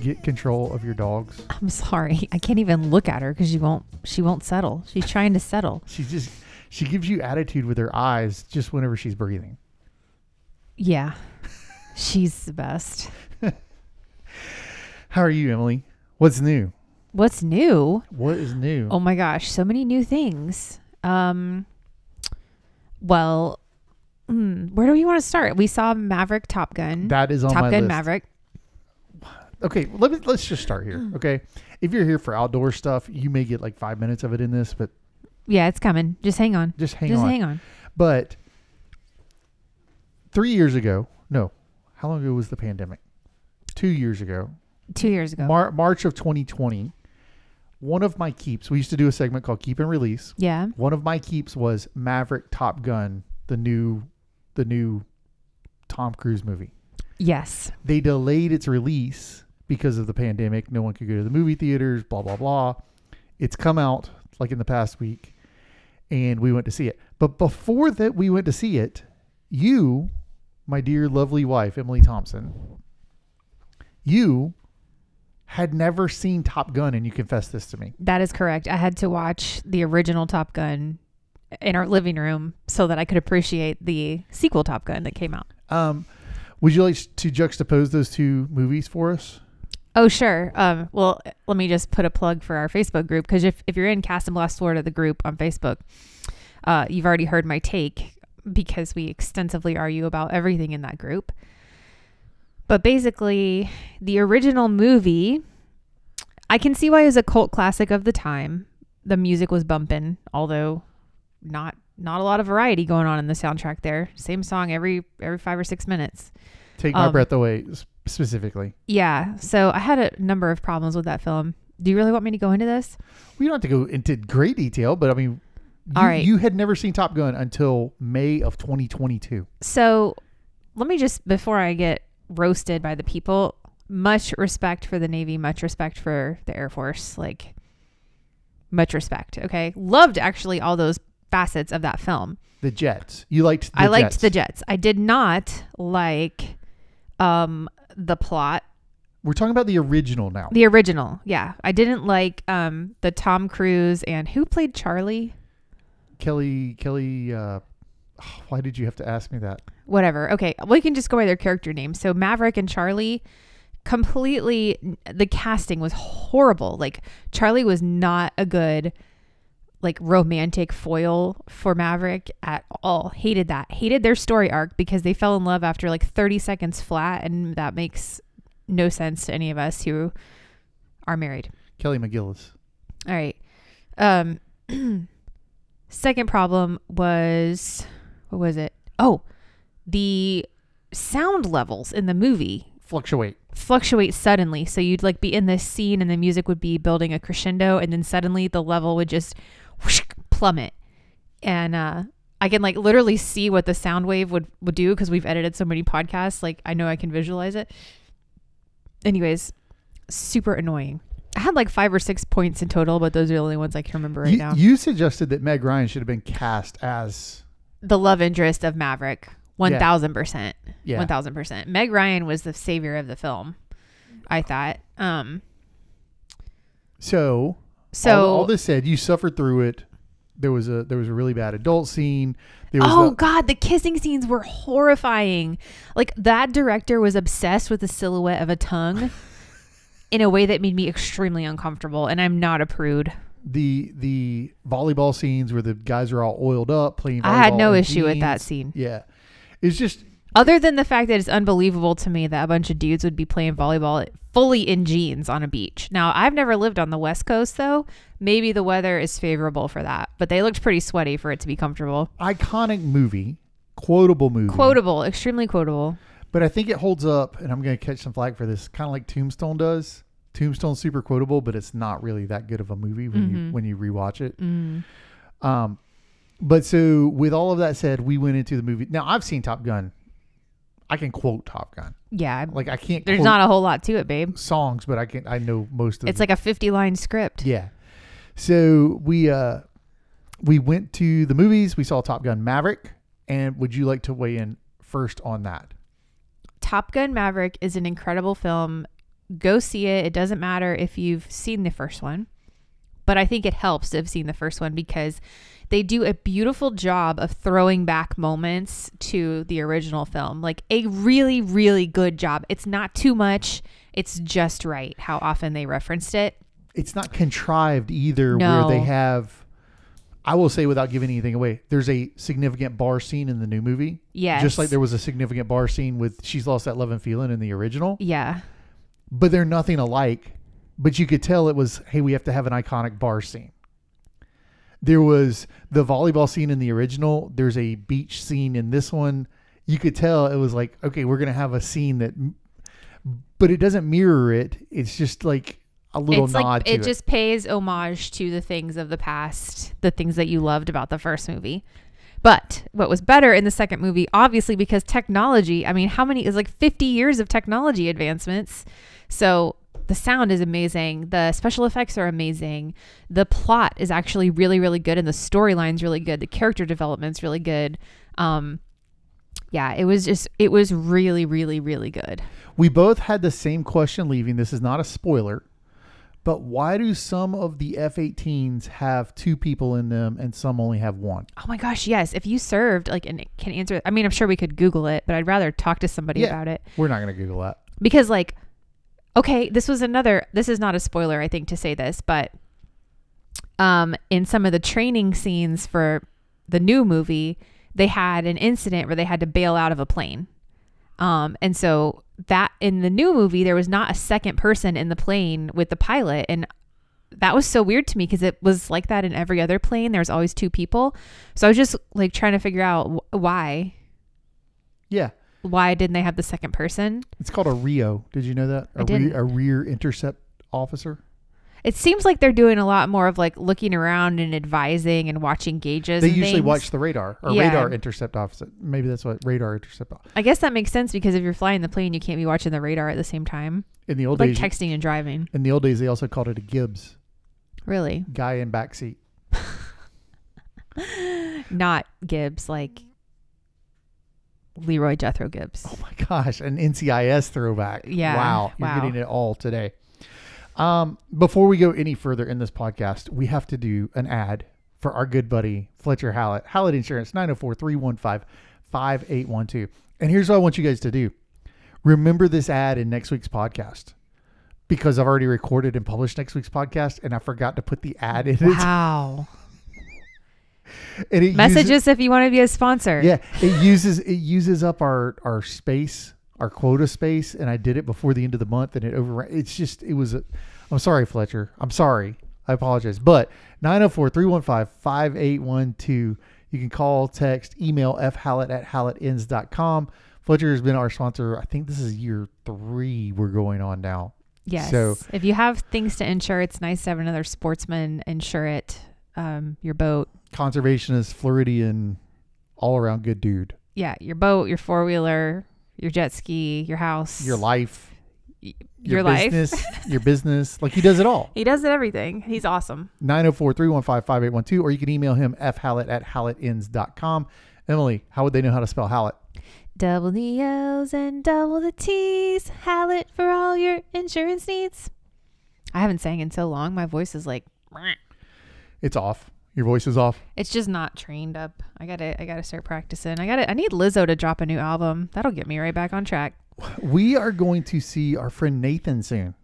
get control of your dogs? I'm sorry. I can't even look at her because she won't settle. She's trying to settle. She gives you attitude with her eyes just whenever she's breathing. Yeah. She's the best. How are you, Emily? What's new? What's new? What is new? Oh my gosh. So many new things. Where do we want to start? We saw Maverick Top Gun. That is on my list. Top Gun Maverick. Okay, let's just start here, okay? If you're here for outdoor stuff, you may get like 5 minutes of it in this, but... Yeah, it's coming. Just hang on. But 3 years ago... No. How long ago was the pandemic? 2 years ago. 2 years ago. March of 2020, one of my keeps... We used to do a segment called Keep and Release. Yeah. One of my keeps was Maverick Top Gun, the new Tom Cruise movie. Yes. They delayed its release because of the pandemic. No one could go to the movie theaters, blah, blah, blah. It's come out like in the past week and we went to see it. But before that we went to see it, you, my dear lovely wife, Emily Thompson, you had never seen Top Gun and you confessed this to me. That is correct. I had to watch the original Top Gun in our living room so that I could appreciate the sequel Top Gun that came out. Would you like to juxtapose those two movies for us? Oh, sure. Well, let me just put a plug for our Facebook group, because if you're in Cast and Blast Florida, the group on Facebook, you've already heard my take because we extensively argue about everything in that group. But basically, the original movie, I can see why it was a cult classic of the time. The music was bumping, although not a lot of variety going on in the soundtrack there. Same song every 5 or 6 minutes. Take My Breath Away specifically. Yeah. So I had a number of problems with that film. Do you really want me to go into this? We don't have to go into great detail, but I mean, you had never seen Top Gun until May of 2022. So let me just, before I get roasted by the people, much respect for the Navy, much respect for the Air Force, like much respect. Okay. Loved actually all those facets of that film. The jets. You liked the jets. I liked the jets. I did not like the plot. We're talking about the original now. The original. Yeah. I didn't like the Tom Cruise and who played Charlie? Kelly. Why did you have to ask me that? Whatever. Okay. We can just go by their character names. So Maverick and Charlie, completely, the casting was horrible. Like Charlie was not a good like romantic foil for Maverick at all. Hated that. Hated their story arc because they fell in love after like 30 seconds flat. And that makes no sense to any of us who are married. Kelly McGillis. All right. Second problem was, what was it? Oh, the sound levels in the movie fluctuate suddenly. So you'd like be in this scene and the music would be building a crescendo. And then suddenly the level would just plummet, and I can like literally see what the sound wave would do because we've edited so many podcasts, like I know I can visualize it. Anyways, super annoying. I had like 5 or 6 points in total, but those are the only ones I can remember right now. You suggested that Meg Ryan should have been cast as the love interest of Maverick. 1,000%. Yeah. 1,000%. Meg Ryan was the savior of the film, I thought. All this said, you suffered through it. There was a really bad adult scene. The kissing scenes were horrifying. Like that director was obsessed with the silhouette of a tongue in a way that made me extremely uncomfortable, and I'm not a prude. The volleyball scenes where the guys are all oiled up playing volleyball. I had no issue with that scene. Yeah. It's just other than the fact that it's unbelievable to me that a bunch of dudes would be playing volleyball fully in jeans on a beach. Now, I've never lived on the West Coast, though. Maybe the weather is favorable for that, but they looked pretty sweaty for it to be comfortable. Iconic movie, quotable movie. Quotable, extremely quotable. But I think it holds up, and I'm going to catch some flack for this, kind of like Tombstone does. Tombstone's super quotable, but it's not really that good of a movie when you rewatch it. Mm. But so with all of that said, we went into the movie. Now, I've seen Top Gun. I can quote Top Gun. Yeah. Like I can't. There's not a whole lot to it, babe. Songs, but I know most of it. It's like a 50-line script. Yeah. So we went to the movies. We saw Top Gun Maverick. And would you like to weigh in first on that? Top Gun Maverick is an incredible film go see it. It doesn't matter if you've seen the first one, but I think it helps to have seen the first one because they do a beautiful job of throwing back moments to the original film, like a really, really good job. It's not too much. It's just right how often they referenced it. It's not contrived either. No. Where they have, I will say without giving anything away, there's a significant bar scene in the new movie. Yes. Just like there was a significant bar scene with She's Lost That Love and Feeling in the original. Yeah. But they're nothing alike. But you could tell it was, hey, we have to have an iconic bar scene. There was the volleyball scene in the original. There's a beach scene in this one. You could tell it was like, okay, we're going to have a scene that, but it doesn't mirror it. It's just like a little it's nod like, to it. It just pays homage to the things of the past, the things that you loved about the first movie. But what was better in the second movie, obviously, because technology, I mean, how many is like 50 years of technology advancements. So the sound is amazing. The special effects are amazing. The plot is actually really, really good. And the storyline's really good. The character development's really good. Yeah, it was really, really, really good. We both had the same question leaving. This is not a spoiler, but why do some of the F-18s have two people in them and some only have one? Oh my gosh, yes. If you served, like, and can answer, I mean, I'm sure we could Google it, but I'd rather talk to somebody about it. We're not going to Google that. Because, like, okay, this is not a spoiler, I think, to say this, but in some of the training scenes for the new movie, they had an incident where they had to bail out of a plane. And so that in the new movie, there was not a second person in the plane with the pilot. And that was so weird to me because it was like that in every other plane. There was always two people. So I was just like trying to figure out why. Yeah. Why didn't they have the second person? It's called a REO. Did you know that? A rear intercept officer. It seems like they're doing a lot more of like looking around and advising and watching gauges. They usually watch the radar or radar intercept officer. Maybe that's what radar intercept. I guess that makes sense because if you're flying the plane, you can't be watching the radar at the same time. In the old days, like texting and driving. In the old days, they also called it a Gibbs. Really? Guy in backseat. Not Gibbs, like Leroy Jethro Gibbs. Oh my gosh, an NCIS throwback. Yeah. Wow. You're getting it all today. Before we go any further in this podcast, we have to do an ad for our good buddy, Fletcher Hallett. Hallett Insurance, 904-315-5812. And here's what I want you guys to do. Remember this ad in next week's podcast because I've already recorded and published next week's podcast and I forgot to put the ad in it. Wow. And it message us if you want to be a sponsor. Yeah. It uses up our space. Our quota space, and I did it before the end of the month, and it overran. I'm sorry, Fletcher. I'm sorry. I apologize. But 904-315-5812. You can call, text, email fhallett@hallettins.com. Fletcher has been our sponsor. I think this is year 3 we're going on now. Yes. So if you have things to insure, it's nice to have another sportsman insure it, your boat. Conservationist, Floridian, all-around good dude. Yeah, your boat, your four-wheeler, your jet ski, your house, your life, your business, life. Your business. Like he does it all. He does everything. He's awesome. 904-315-5812. Or you can email him fhallett@hallettins.com. Emily, how would they know how to spell Hallett? Double the L's and double the T's. Hallett for all your insurance needs. I haven't sang in so long. My voice is like, it's off. Your voice is off. It's just not trained up. I gotta start practicing. I need Lizzo to drop a new album. That'll get me right back on track. We are going to see our friend Nathan soon.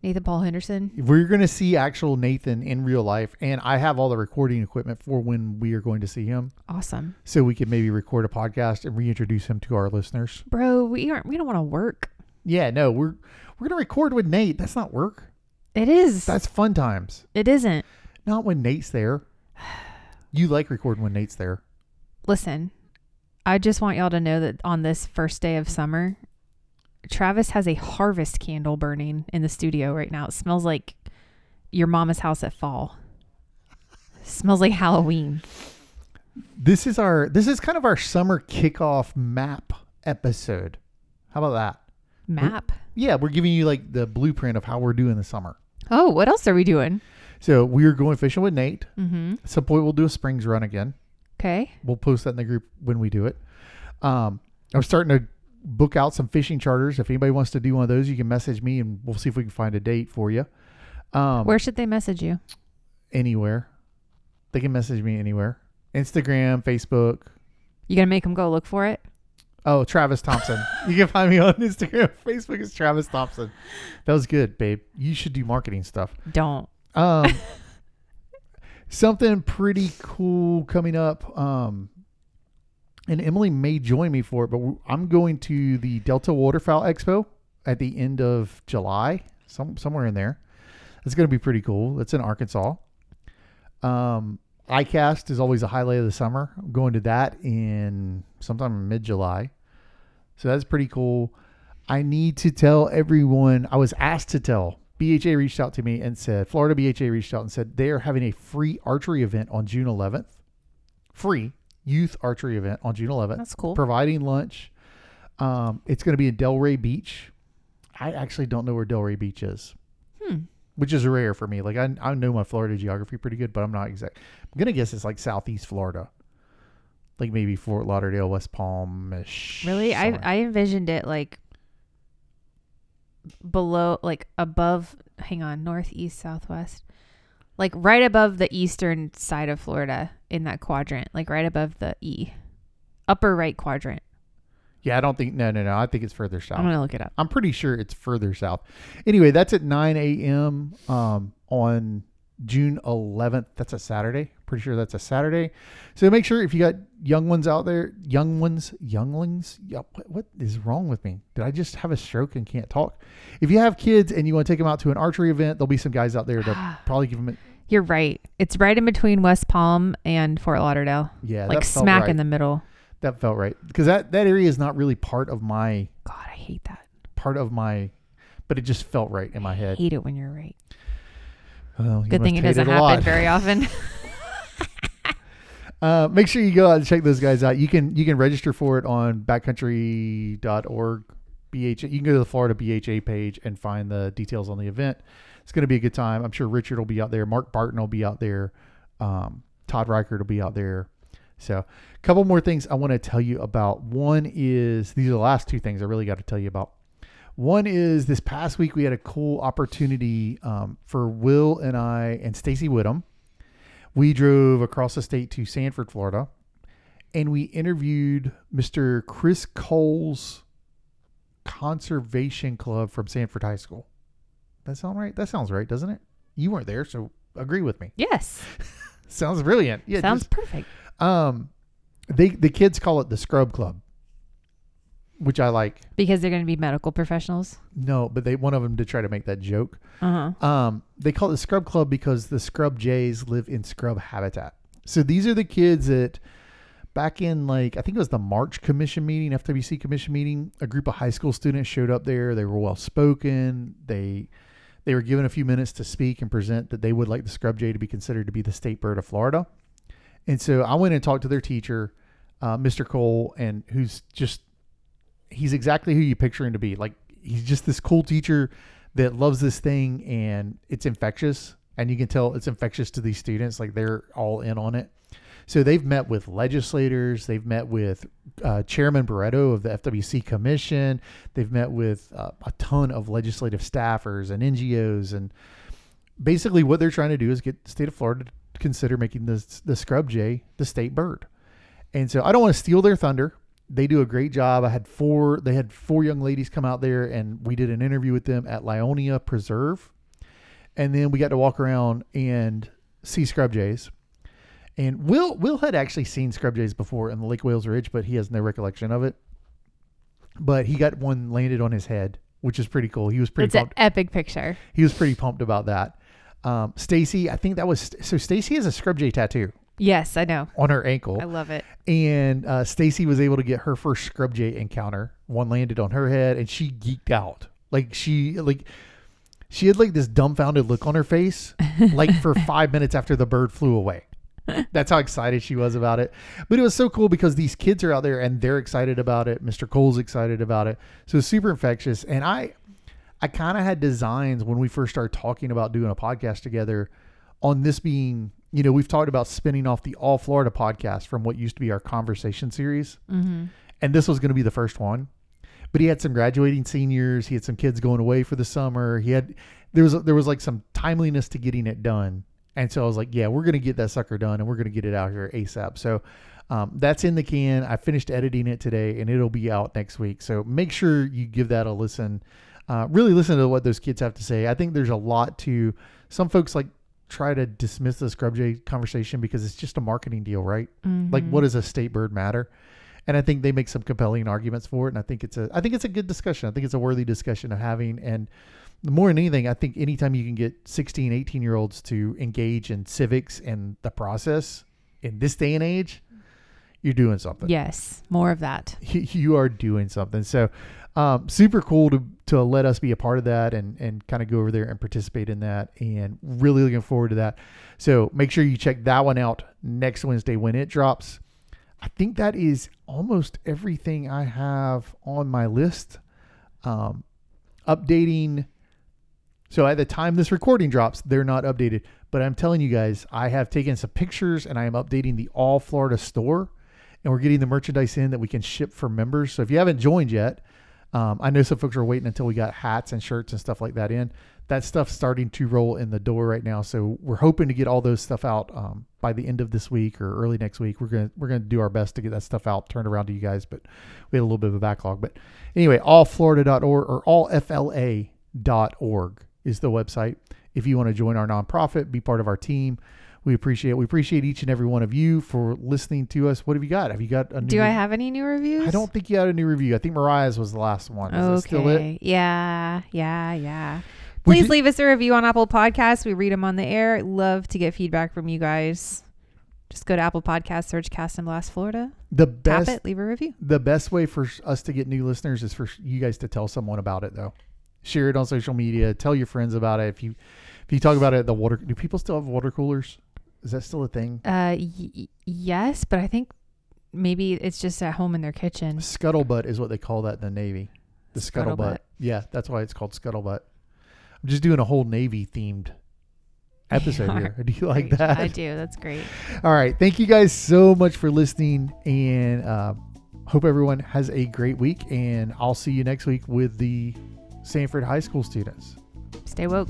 Nathan Paul Henderson. We're going to see actual Nathan in real life. And I have all the recording equipment for when we are going to see him. Awesome. So we can maybe record a podcast and reintroduce him to our listeners. Bro, we don't want to work. Yeah, no, we're going to record with Nate. That's not work. It is. That's fun times. It isn't. Not when Nate's there. You like recording when Nate's there. Listen, I just want y'all to know that on this first day of summer, Travis has a harvest candle burning in the studio right now. It smells like your mama's house at fall. It smells like Halloween. This is kind of our summer kickoff map episode. How about that? Map? We're giving you like the blueprint of how we're doing this summer. Oh, what else are we doing? So we're going fishing with Nate. Mm-hmm. At some point, we'll do a Springs run again. Okay. We'll post that in the group when we do it. I'm starting to book out some fishing charters. If anybody wants to do one of those, you can message me and we'll see if we can find a date for you. Where should they message you? Anywhere. They can message me anywhere. Instagram, Facebook. You going to make them go look for it? Oh, Travis Thompson. You can find me on Instagram. Facebook is Travis Thompson. That was good, babe. You should do marketing stuff. Don't. Something pretty cool coming up. And Emily may join me for it, but I'm going to the Delta Waterfowl Expo at the end of July, somewhere in there. It's going to be pretty cool. It's in Arkansas. ICAST is always a highlight of the summer. I'm going to that in sometime in mid-July. So that's pretty cool. I need to tell everyone. I was asked to tell. BHA reached out to me and said, Florida BHA reached out and said, they are having a free archery event on June 11th. Free youth archery event on June 11th. That's cool. Providing lunch. It's going to be in Delray Beach. I actually don't know where Delray Beach is. Which is rare for me. Like I know my Florida geography pretty good, but I'm not exact. I'm going to guess it's like Southeast Florida. Like maybe Fort Lauderdale, West Palm-ish. Really? Somewhere. I envisioned it like below, like above, hang on, northeast, southwest. Like right above the eastern side of Florida in that quadrant. Like right above the E. Upper right quadrant. Yeah, I don't think, no. I think it's further south. I'm going to look it up. I'm pretty sure it's further south. Anyway, that's at 9 a.m. On June 11th. That's a Saturday. Pretty sure that's a Saturday. So make sure if you got young ones out there, younglings. What is wrong with me? Did I just have a stroke and can't talk? If you have kids and you want to take them out to an archery event, there'll be some guys out there to probably give them a... You're right. It's right in between West Palm and Fort Lauderdale. Yeah. Like smack right in the middle. That felt right because that area is not really part of my. God, I hate that. But it just felt right in my head. I hate it when you're right. Well, good thing it doesn't happen very often. Make sure you go out and check those guys out. You can register for it on backcountry.org. BHA. You can go to the Florida BHA page and find the details on the event. It's going to be a good time. I'm sure Richard will be out there. Mark Barton will be out there. Todd Reichert will be out there. So a couple more things I want to tell you about. One is, these are the last two things I really got to tell you about. One is this past week, we had a cool opportunity for Will and I and Stacy Whittem. We drove across the state to Sanford, Florida, and we interviewed Mr. Chris Cole's Conservation Club from Sanford High School. That sound right? That sounds right, doesn't it? You weren't there, so agree with me. Yes. Sounds brilliant. Yeah, sounds perfect. The kids call it the Scrub Club, which I like because they're going to be medical professionals. No, but one of them did try to make that joke. They call it the Scrub Club because the Scrub Jays live in scrub habitat. So these are the kids that back in I think it was the March FWC commission meeting, a group of high school students showed up there. They were well spoken. They were given a few minutes to speak and present that they would like the Scrub Jay to be considered to be the state bird of Florida. And so I went and talked to their teacher, Mr. Cole, and he's exactly who you picture him to be. He's just this cool teacher that loves this thing, and it's infectious. And you can tell it's infectious to these students. They're all in on it. So they've met with legislators. They've met with Chairman Barreto of the FWC Commission. They've met with a ton of legislative staffers and NGOs. And basically what they're trying to do is get the state of Florida to consider making the Scrub Jay the state bird. And so I don't want to steal their thunder. They do a great job. They had four young ladies come out there, and we did an interview with them at Lyonia Preserve. And then we got to walk around and see Scrub Jays. And Will had actually seen Scrub Jays before in the Lake Wales Ridge, but he has no recollection of it. But he got one landed on his head, which is pretty cool. He was pretty pumped. It's an epic picture. He was pretty pumped about that. Stacy, I think that was, so Stacy has a Scrub Jay tattoo. Yes, I know. On her ankle. I love it. And Stacy was able to get her first Scrub Jay encounter. One landed on her head, and she geeked out. She had this dumbfounded look on her face, for 5 minutes after the bird flew away. That's how excited she was about it. But it was so cool because these kids are out there and they're excited about it. Mr. Cole's excited about it. So it's super infectious. And I kind of had designs when we first started talking about doing a podcast together on this being, we've talked about spinning off the All Florida podcast from what used to be our conversation series. And this was going to be the first one. But he had some graduating seniors. He had some kids going away for the summer. There was like some timeliness to getting it done. And so I was like, yeah, we're going to get that sucker done and we're going to get it out here ASAP. So that's in the can. I finished editing it today and it'll be out next week. So make sure you give that a listen. Really listen to what those kids have to say. I think there's a lot to some folks like try to dismiss the Scrub Jay conversation because it's just a marketing deal, right? Mm-hmm. Like what does a state bird matter? And I think they make some compelling arguments for it. And I think it's a good discussion. I think it's a worthy discussion of having. And more than anything, I think anytime you can get 16, 18-year-olds to engage in civics and the process in this day and age, you're doing something. Yes. More of that. You are doing something. So super cool to let us be a part of that and kind of go over there and participate in that, and really looking forward to that. So make sure you check that one out next Wednesday when it drops. I think that is almost everything I have on my list. Updating. So at the time this recording drops, they're not updated, but I'm telling you guys, I have taken some pictures and I am updating the All Florida store, and we're getting the merchandise in that we can ship for members. So if you haven't joined yet, I know some folks are waiting until we got hats and shirts and stuff like that in. That stuff's starting to roll in the door right now. So we're hoping to get all those stuff out by the end of this week or early next week. We're gonna do our best to get that stuff out, turned around to you guys, but we had a little bit of a backlog. But anyway, allflorida.org or allfla.org is the website. If you want to join our nonprofit, be part of our team. We appreciate each and every one of you for listening to us. What have you got? Have you got a new review? I have any new reviews? I don't think you had a new review. I think Mariah's was the last one. Is okay. That still it? Yeah. Please leave us a review on Apple Podcasts. We read them on the air. Love to get feedback from you guys. Just go to Apple Podcasts, search Cast and Blast Florida. Tap it, leave a review. The best way for us to get new listeners is for you guys to tell someone about it, though. Share it on social media. Tell your friends about it. If you talk about it at the water, do people still have water coolers? Is that still a thing? Yes, but I think maybe it's just at home in their kitchen. Scuttlebutt is what they call that in the Navy. The scuttlebutt. Yeah, that's why it's called scuttlebutt. Just doing a whole Navy themed episode here. Do you like that? I do. That's great. All right. Thank you guys so much for listening, and hope everyone has a great week, and I'll see you next week with the Sanford High School students. Stay woke.